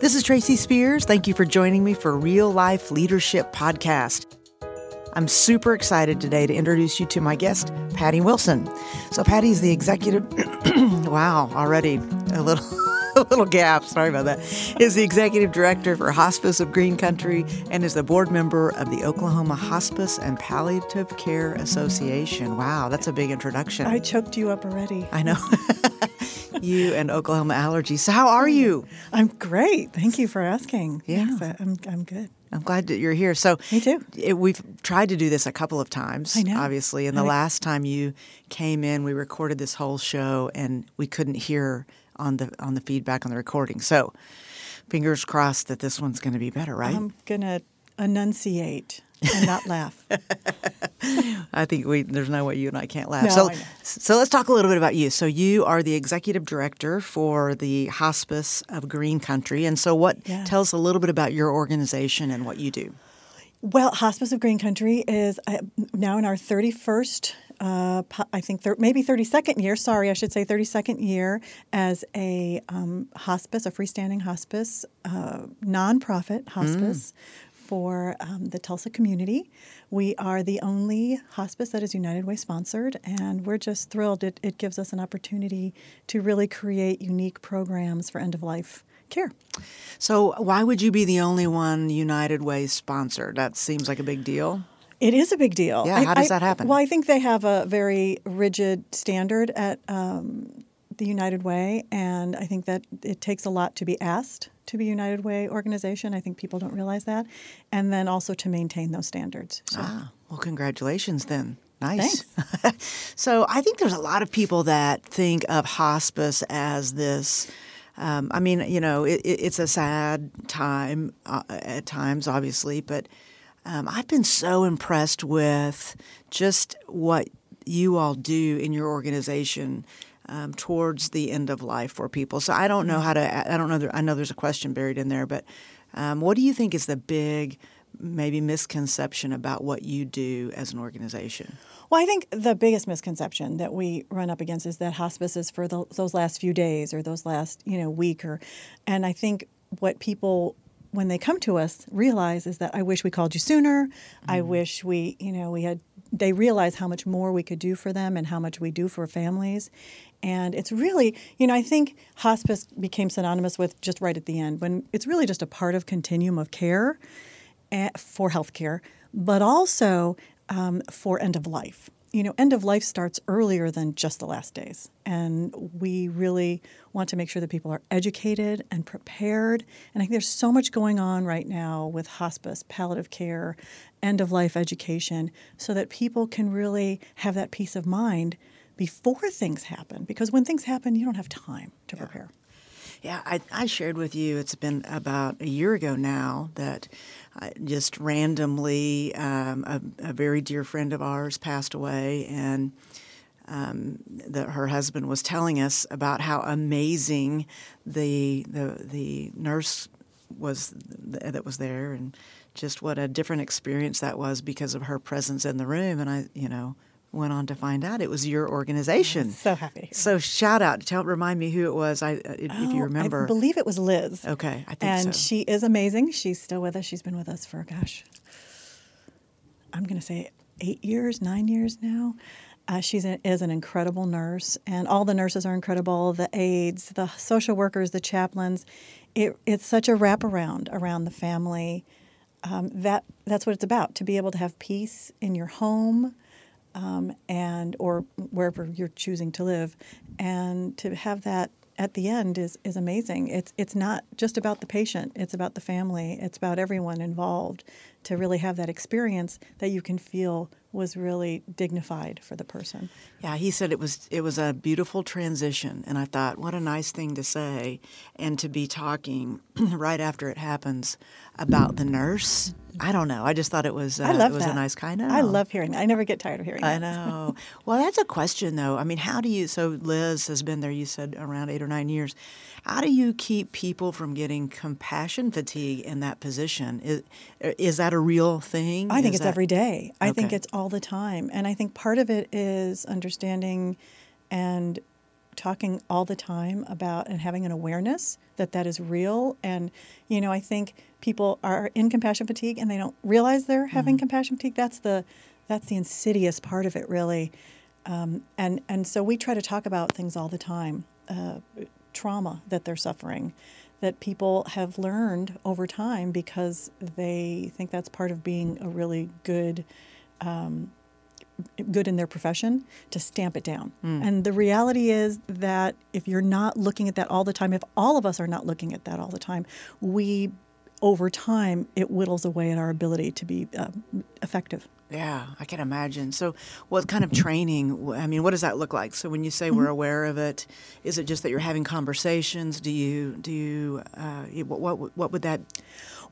This is Tracy Spears. Thank you for joining me for Real Life Leadership Podcast. I'm super excited today to introduce you to my guest, Patty Wilson. So Patty's the executive, is the executive director for Hospice of Green Country and is the board member of the Oklahoma Hospice and Palliative Care Association. Wow, that's a big introduction. I choked you up already. I know. You and Oklahoma allergies. So how are you? I'm great. Thank you for asking. Yeah. Thanks. I'm good. I'm glad that you're here. So me too. We've tried to do this a couple of times, I know. Obviously. And the last time you came in, we recorded this whole show and we couldn't hear on the feedback on the recording. So fingers crossed that this one's going to be better, right? I'm going to enunciate and not laugh. I think there's no way you and I can't laugh. No, so let's talk a little bit about you. So you are the executive director for the Hospice of Green Country. And so tell us a little bit about your organization and what you do. Well, Hospice of Green Country is now in our 31st, maybe 32nd year. Sorry, I should say 32nd year as a hospice, a freestanding hospice, nonprofit hospice. For the Tulsa community. We are the only hospice that is United Way sponsored, and we're just thrilled. It gives us an opportunity to really create unique programs for end-of-life care. So why would you be the only one United Way sponsored? That seems like a big deal. It is a big deal. Yeah, how does that happen? Well, I think they have a very rigid standard at the United Way, and I think that it takes a lot to be asked to be a United Way organization. I think people don't realize that. And then also to maintain those standards. So. Well, congratulations then. Nice. Thanks. So I think there's a lot of people that think of hospice as this, it's a sad time at times, obviously, but I've been so impressed with just what you all do in your organization towards the end of life for people. So I don't know how to – I know there's a question buried in there, but what do you think is the big maybe misconception about what you do as an organization? Well, I think the biggest misconception that we run up against is that hospice is for those last few days or those last week. And I think what people – when they come to us, realize is that I wish we called you sooner. Mm-hmm. I wish they realize how much more we could do for them and how much we do for families. And it's really, I think hospice became synonymous with just right at the end when it's really just a part of continuum of care for healthcare, but also for end of life. End of life starts earlier than just the last days. And we really want to make sure that people are educated and prepared. And I think there's so much going on right now with hospice, palliative care, end of life education, so that people can really have that peace of mind before things happen. Because when things happen, you don't have time to prepare. Yeah, I shared with you, it's been about a year ago now that just randomly a very dear friend of ours passed away, and her husband was telling us about how amazing the nurse was that was there and just what a different experience that was because of her presence in the room. And I, went on to find out it was your organization. I'm so happy. So shout out. Remind me who it was, if you remember. I believe it was Liz. Okay, I think and she is amazing. She's still with us. She's been with us for, I'm going to say 9 years now. She is an incredible nurse, and all the nurses are incredible, the aides, the social workers, the chaplains. It's such a wraparound around the family. That's what it's about, to be able to have peace in your home, and or wherever you're choosing to live, and to have that at the end is amazing. It's not just about the patient. It's about the family. It's about everyone involved to really have that experience that you can feel was really dignified for the person. Yeah, he said it was a beautiful transition, and I thought, what a nice thing to say, and to be talking right after it happens about the nurse. I don't know. I just thought it was a nice kind of. I love hearing that. I never get tired of hearing that. I know. Well, that's a question though. I mean, so Liz has been there, you said, around 8 or 9 years. How do you keep people from getting compassion fatigue in that position? Is that a real thing? I think it's every day. I think it's all the time. And I think part of it is understanding and talking all the time about and having an awareness that that is real. And, you know, I think people are in compassion fatigue and they don't realize they're having compassion fatigue. That's the insidious part of it, really. And so we try to talk about things all the time, trauma that they're suffering, that people have learned over time because they think that's part of being a really good in their profession, to stamp it down. And the reality is that if you're not looking at that all the time, if all of us are not looking at that all the time, we, over time, it whittles away at our ability to be effective. Yeah, I can imagine. So what kind of training, I mean, what does that look like? So when you say we're aware of it, is it just that you're having conversations? What would that?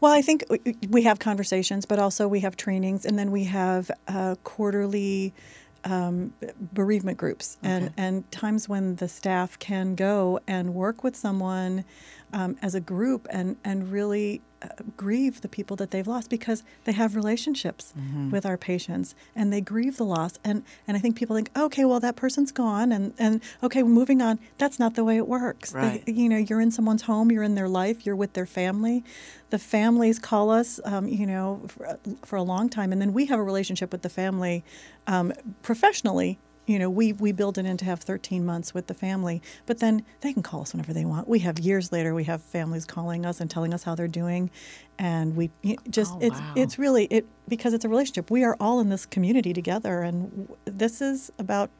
Well, I think we have conversations, but also we have trainings, and then we have quarterly bereavement groups and times when the staff can go and work with someone as a group and really grieve the people that they've lost, because they have relationships with our patients and they grieve the loss. And I think people think, okay, well, that person's gone and okay, moving on. That's not the way it works. Right. You're in someone's home, you're in their life, you're with their family. The families call us, for a long time. And then we have a relationship with the family professionally. We build it in to have 13 months with the family, but then they can call us whenever they want. We have years later, we have families calling us and telling us how they're doing. And we just, oh, wow. It's really, because it's a relationship. We are all in this community together, and this is about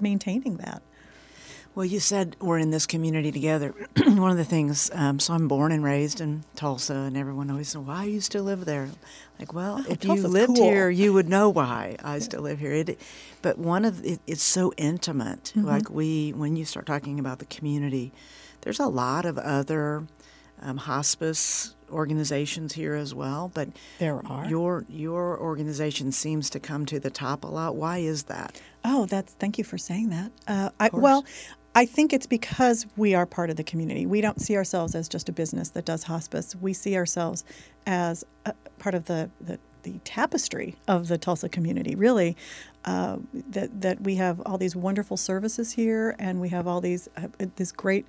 maintaining that. Well, you said we're in this community together. One of the things, so I'm born and raised in Tulsa, and everyone always says, why do you still live there? Like, well, if Tulsa's you lived here, you would know why I still live here. But it's so intimate. Like when you start talking about the community, there's a lot of other hospice organizations here as well, but there are. Your organization seems to come to the top a lot. Why is that? Oh, thank you for saying that. I think it's because we are part of the community. We don't see ourselves as just a business that does hospice. We see ourselves as part of the tapestry of the Tulsa community, really, that we have all these wonderful services here, and we have all these great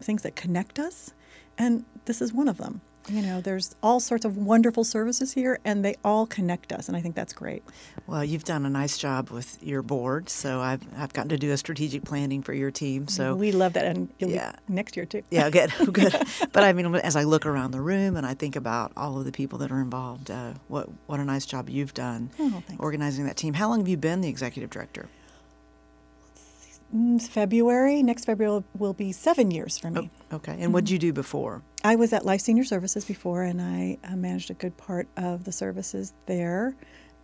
things that connect us, and this is one of them. There's all sorts of wonderful services here, and they all connect us, and I think that's great. Well, you've done a nice job with your board, so I've gotten to do a strategic planning for your team. So we love that, and you'll be next year too. Yeah, good. But I mean, as I look around the room and I think about all of the people that are involved, what a nice job you've done organizing that team. How long have you been the executive director? Next February will be 7 years for me. Oh, okay. And what did you do before? I was at Life Senior Services before, and I managed a good part of the services there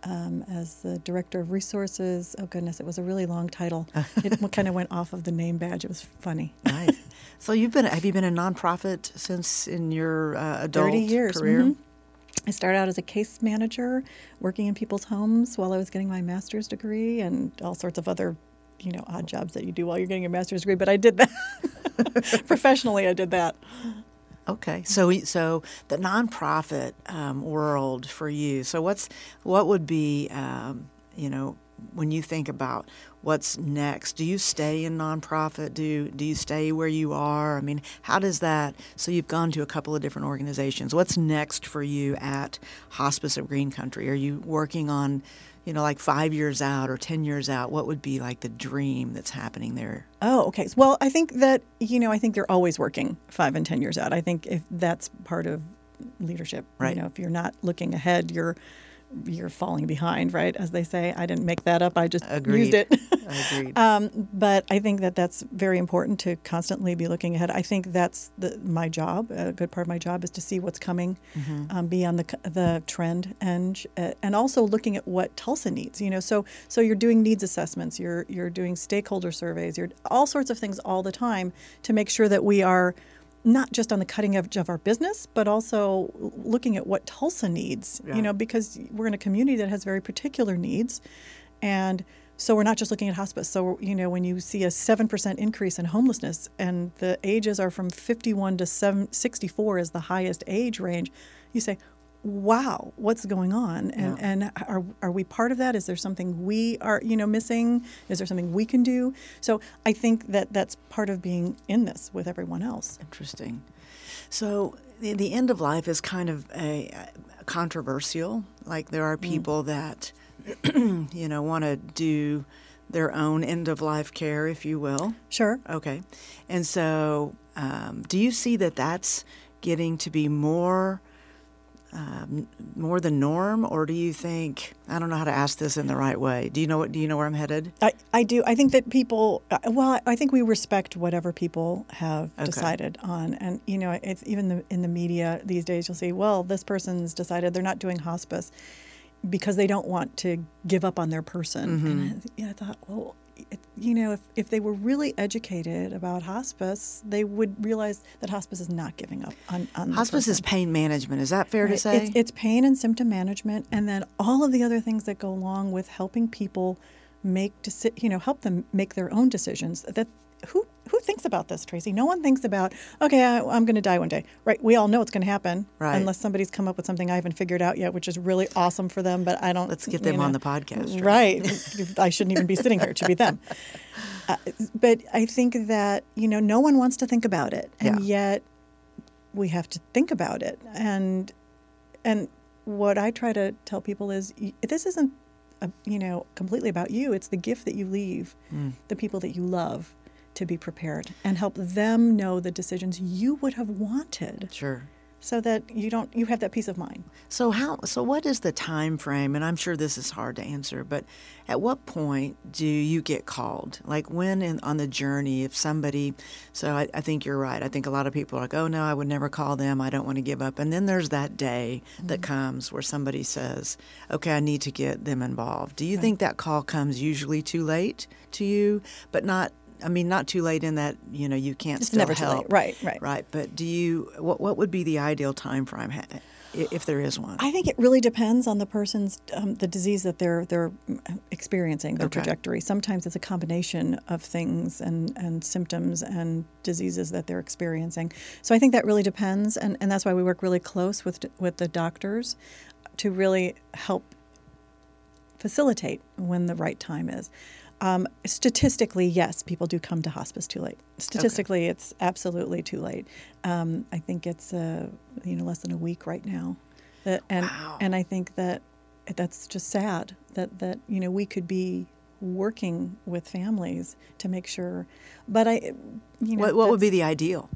as the Director of Resources. Oh, goodness, it was a really long title. It kind of went off of the name badge. It was funny. Nice. So have you been a nonprofit since in your adult 30 years. Career? I started out as a case manager working in people's homes while I was getting my master's degree and all sorts of other odd jobs that you do while you're getting your master's degree, but I did that. Professionally, I did that. Okay. So the nonprofit world for you. So what would be, when you think about what's next, do you stay in nonprofit? Do you stay where you are? I mean, how does that, so you've gone to a couple of different organizations. What's next for you at Hospice of Green Country? Are you working on, like 5 years out or 10 years out, what would be like the dream that's happening there? Oh, okay. Well, I think that, I think they're always working 5 and 10 years out. I think if that's part of leadership, right? If you're not looking ahead, you're falling behind, right? As they say. I didn't make that up. I just used it. Agreed. But I think that that's very important to constantly be looking ahead. I think that's my job. A good part of my job is to see what's coming, be on the trend, and also looking at what Tulsa needs. So you're doing needs assessments. You're doing stakeholder surveys. You're all sorts of things all the time to make sure that we are not just on the cutting edge of our business, but also looking at what Tulsa needs, because we're in a community that has very particular needs. And so we're not just looking at hospice. So, when you see a 7% increase in homelessness and the ages are from 51 to 64 is the highest age range, you say, wow, what's going on? And, yeah. and are we part of that? Is there something we are, you know, missing? Is there something we can do? So I think that that's part of being in this with everyone else. Interesting. So the end of life is kind of a controversial. Like there are people that, you know, want to do their own end of life care, if you will. Sure. Okay. And so do you see that that's getting to be more the norm, or do you think, I don't know how to ask this in the right way. Do you know where I'm headed? I do. I think that people, well, I think we respect whatever people have decided on. And, you know, it's even in the media these days, you'll see, well, this person's decided they're not doing hospice because they don't want to give up on their person. Mm-hmm. And I thought, well, you know, if they were really educated about hospice, they would realize that hospice is not giving up on the hospice person. Is pain management. Is that fair to say? It's pain and symptom management, and then all of the other things that go along with helping people help them make their own decisions. That who thinks about this, Tracy? No one thinks about, okay, I'm going to die one day, right? We all know it's going to happen, right? Unless somebody's come up with something I haven't figured out yet, which is really awesome for them. But I don't. Let's get them on the podcast, right? I shouldn't even be sitting here; it should be them. But I think that no one wants to think about it, and yet we have to think about it. And what I try to tell people is, this isn't completely about you. It's the gift that you leave the people that you love to be prepared and help them know the decisions you would have wanted. Sure. So that you have that peace of mind. So what is the time frame? And I'm sure this is hard to answer, but at what point do you get called? Like when on the journey, if somebody, so I think you're right. I think a lot of people are like, oh no, I would never call them. I don't want to give up. And then there's that day that comes where somebody says, okay, I need to get them involved. Do you think that call comes usually too late to you, but not too late in that, you can't it's still never help. Too late. Right. Right. But what would be the ideal time frame if there is one? I think it really depends on the person's, the disease that they're experiencing, their trajectory. Sometimes it's a combination of things and symptoms and diseases that they're experiencing. So I think that really depends. And that's why we work really close with the doctors to really help facilitate when the right time is. Statistically, yes, people do come to hospice too late. Statistically, it's absolutely too late. I think it's less than a week right now, and I think that that's just sad that we could be working with families to make sure. But what would be the ideal?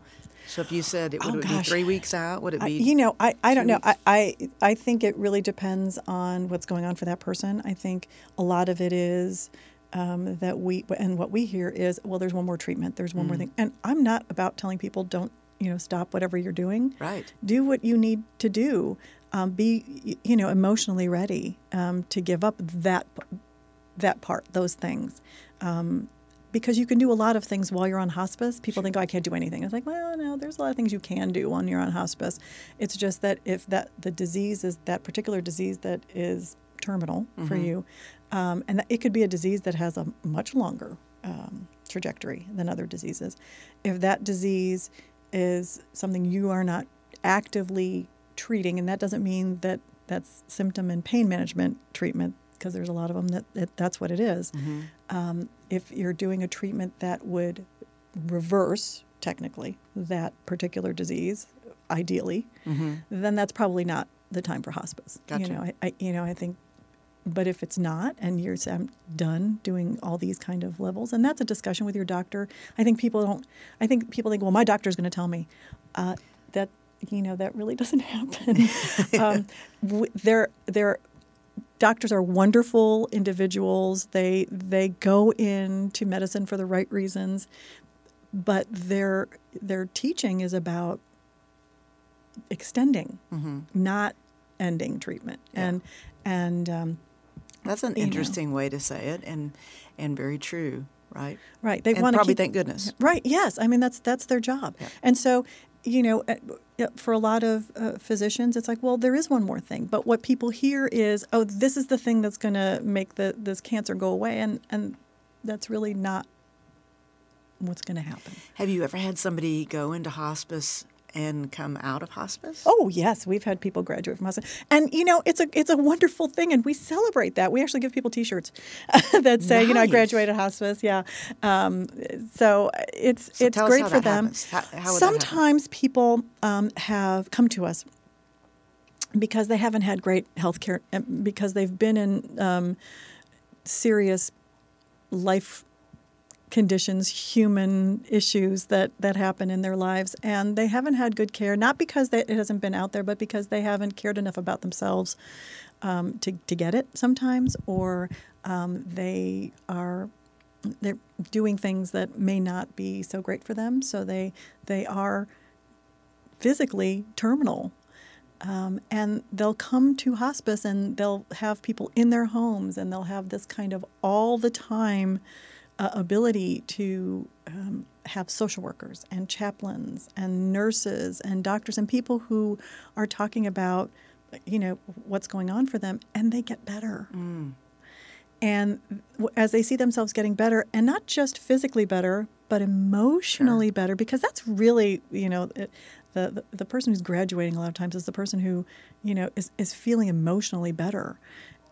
So if you said it would be 3 weeks out, would it be? I don't know. I think it really depends on what's going on for that person. I think a lot of it is. What we hear is, well, there's one more treatment, there's one more thing. And I'm not about telling people don't, stop whatever you're doing. Right. Do what you need to do. Be, emotionally ready to give up that part, those things. Because you can do a lot of things while you're on hospice. People think, oh, I can't do anything. It's like, well, no, there's a lot of things you can do when you're on hospice. It's just that if the disease is that particular disease that is terminal for you, and it could be a disease that has a much longer trajectory than other diseases. If that disease is something you are not actively treating, and that doesn't mean that that's symptom and pain management treatment, because there's a lot of them that's what it is. If you're doing a treatment that would reverse, technically, that particular disease, ideally, then that's probably not the time for hospice. Gotcha. I think. But if it's not, and you're done doing all these kind of levels, and that's a discussion with your doctor. I think people think, well, my doctor's going to tell me that that really doesn't happen. Their doctors are wonderful individuals. They go into medicine for the right reasons, but their teaching is about extending, not ending treatment, and that's an interesting way to say it, and very true, right? Right. They want to probably thank goodness. Right. Yes. I mean, that's their job. Yeah. And so, for a lot of physicians, it's like, well, there is one more thing. But what people hear is, oh, this is the thing that's going to make this cancer go away, and that's really not what's going to happen. Have you ever had somebody go into hospice and come out of hospice? Oh, yes. We've had people graduate from hospice. And, you know, it's a wonderful thing, and we celebrate that. We actually give people T-shirts that say, nice. You know, I graduated hospice. Yeah. So it's great for them. Happens. How sometimes people have come to us because they haven't had great health care, because they've been in serious life conditions, human issues that happen in their lives, and they haven't had good care, not because it hasn't been out there, but because they haven't cared enough about themselves to get it sometimes, or they're doing things that may not be so great for them, so they are physically terminal. And they'll come to hospice, and they'll have people in their homes, and they'll have this kind of all the time ability to have social workers and chaplains and nurses and doctors and people who are talking about, you know, what's going on for them, and they get better. Mm. And as they see themselves getting better, and not just physically better, but emotionally sure. better, because that's really, you know, the person who's graduating a lot of times is the person who, you know, is feeling emotionally better.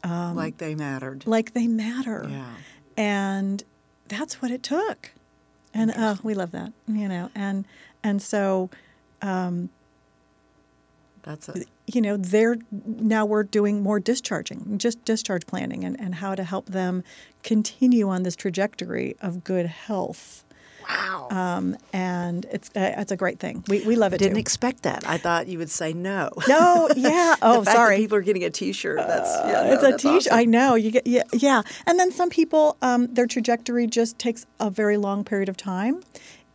Like they mattered. Like they matter. Yeah. And that's what it took, and we love that, you know, and so, that's it. You know, now we're doing more discharging, just discharge planning, and how to help them continue on this trajectory of good health. Wow. And it's a great thing. We love it. Didn't expect that. I thought you would say no. No. Yeah. Oh, the fact sorry. That people are getting a T-shirt. That's that's a T-shirt. Awesome. I know. You get yeah. And then some people, their trajectory just takes a very long period of time,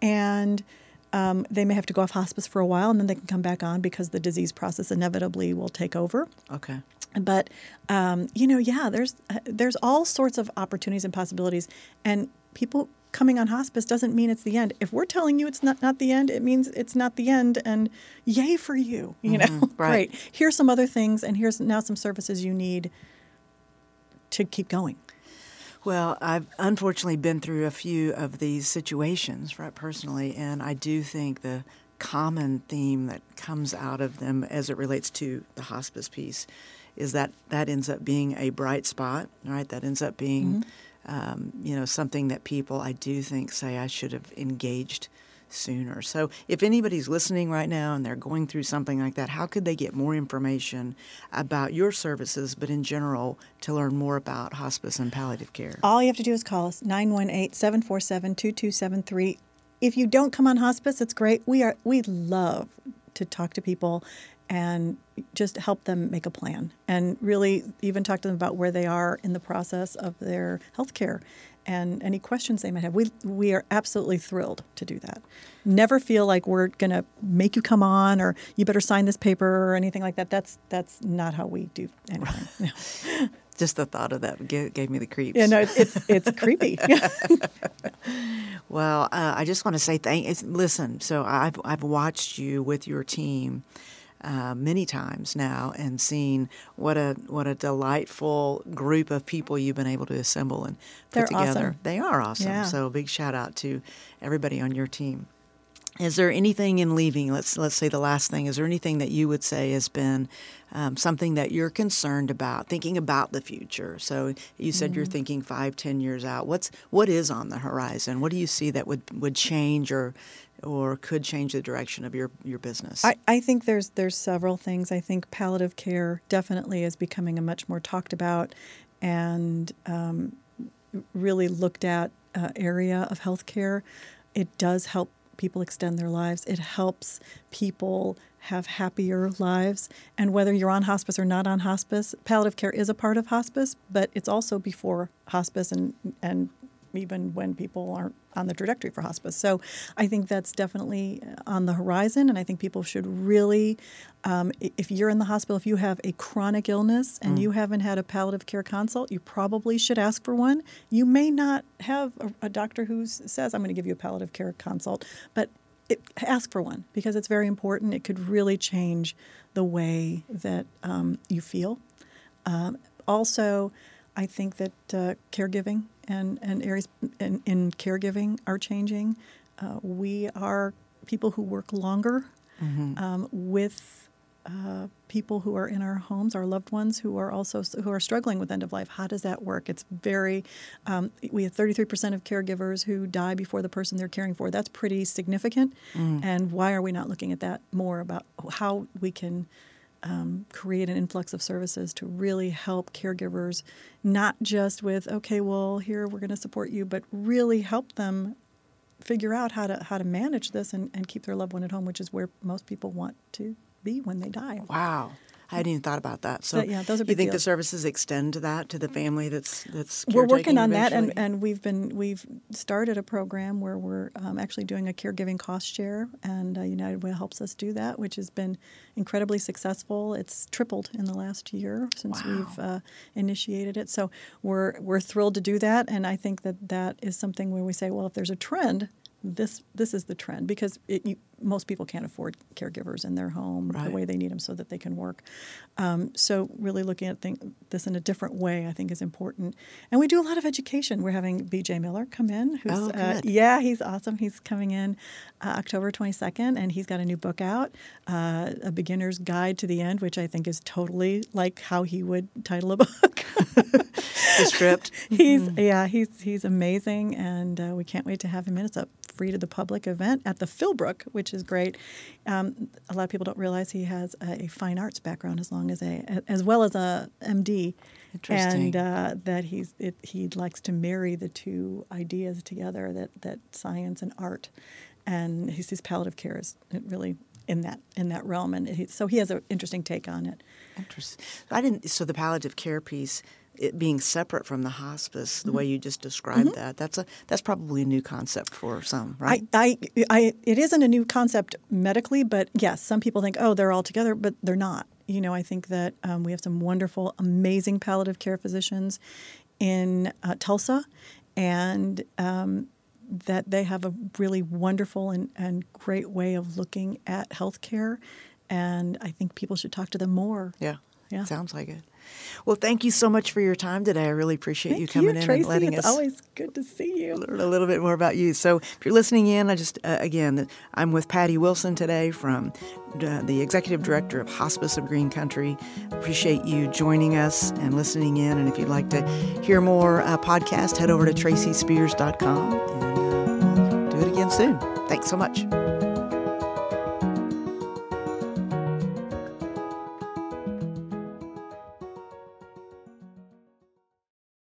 and they may have to go off hospice for a while, and then they can come back on because the disease process inevitably will take over. Okay. But you know, yeah, there's all sorts of opportunities and possibilities, and people. Coming on hospice doesn't mean it's the end. If we're telling you it's not the end, it means it's not the end, and yay for you, you know? Right. Great. Here's some other things, and here's now some services you need to keep going. Well, I've unfortunately been through a few of these situations, right, personally, and I do think the common theme that comes out of them as it relates to the hospice piece is that ends up being a bright spot, right? That ends up being... Mm-hmm. You know, something that people, I do think, say I should have engaged sooner. So if anybody's listening right now and they're going through something like that, how could they get more information about your services, but in general, to learn more about hospice and palliative care? All you have to do is call us, 918-747-2273. If you don't come on hospice, it's great. We love to talk to people and just help them make a plan, and really even talk to them about where they are in the process of their health care and any questions they might have. We are absolutely thrilled to do that. Never feel like we're going to make you come on or you better sign this paper or anything like that. That's not how we do anything. No. Just the thought of that gave me the creeps. Yeah, no, it's creepy. Well, I just want to say listen, so I've watched you with your team many times now, and seen what a delightful group of people you've been able to assemble and put together. Awesome. They are awesome. Yeah. So a big shout out to everybody on your team. Is there anything in leaving? Let's say the last thing. Is there anything that you would say has been something that you're concerned about, thinking about the future? So you said you're thinking 5-10 years out. What is on the horizon? What do you see that would change or could change the direction of your business? I think there's several things. I think palliative care definitely is becoming a much more talked about and really looked at area of healthcare. It does help people extend their lives. It helps people have happier lives. And whether you're on hospice or not on hospice, palliative care is a part of hospice, but it's also before hospice and even when people aren't on the trajectory for hospice. So I think that's definitely on the horizon, and I think people should really, if you're in the hospital, if you have a chronic illness and you haven't had a palliative care consult, you probably should ask for one. You may not have a doctor who says, I'm going to give you a palliative care consult, but ask for one, because it's very important. It could really change the way that you feel. Also, I think that caregiving and areas in caregiving are changing. We are people who work longer. mm-hmm. With people who are in our homes, our loved ones who are also struggling with end of life. How does that work? It's very, we have 33% of caregivers who die before the person they're caring for. That's pretty significant. Mm. And why are we not looking at that more about how we can create an influx of services to really help caregivers, not just with, okay, well, here we're going to support you, but really help them figure out how to manage this and keep their loved one at home, which is where most people want to be when they die. Wow. I hadn't even thought about that. So yeah, those are big deals. The services extend to that, to the family that's caretaking? We're working on that, and we've started a program where we're actually doing a caregiving cost share, and United Way helps us do that, which has been incredibly successful. It's tripled in the last year since we've initiated it. So we're thrilled to do that, and I think that is something where we say, well, if there's a trend, this is the trend, because most people can't afford caregivers in their home the way they need them so that they can work. So really looking at this in a different way, I think, is important. And we do a lot of education. We're having B.J. Miller come in. Who's, he's awesome. He's coming in October 22nd, and he's got a new book out, A Beginner's Guide to the End, which I think is totally like how he would title a book. The script. He's amazing, and we can't wait to have him in. It's a free to the public event at the Philbrook, which is great. A lot of people don't realize he has a fine arts background, as well as a MD. Interesting. And that he likes to marry the two ideas together, that science and art, and he sees palliative care is really in that realm, and so he has an interesting take on it. Interesting. So the palliative care piece, it being separate from the hospice, the way you just described that's probably a new concept for some, right? It isn't a new concept medically, but yes, some people think, oh, they're all together, but they're not. You know, I think that we have some wonderful, amazing palliative care physicians in Tulsa, and that they have a really wonderful and great way of looking at healthcare, and I think people should talk to them more. Yeah. Sounds like it. Well, thank you so much for your time today. I really appreciate you coming in, Tracy, and letting us. It's always good to see you. Learn a little bit more about you. So if you're listening in, I'm with Patty Wilson today from the Executive Director of Hospice of Green Country. Appreciate you joining us and listening in. And if you'd like to hear more podcasts, head over to tracyspears.com. And we'll do it again soon. Thanks so much.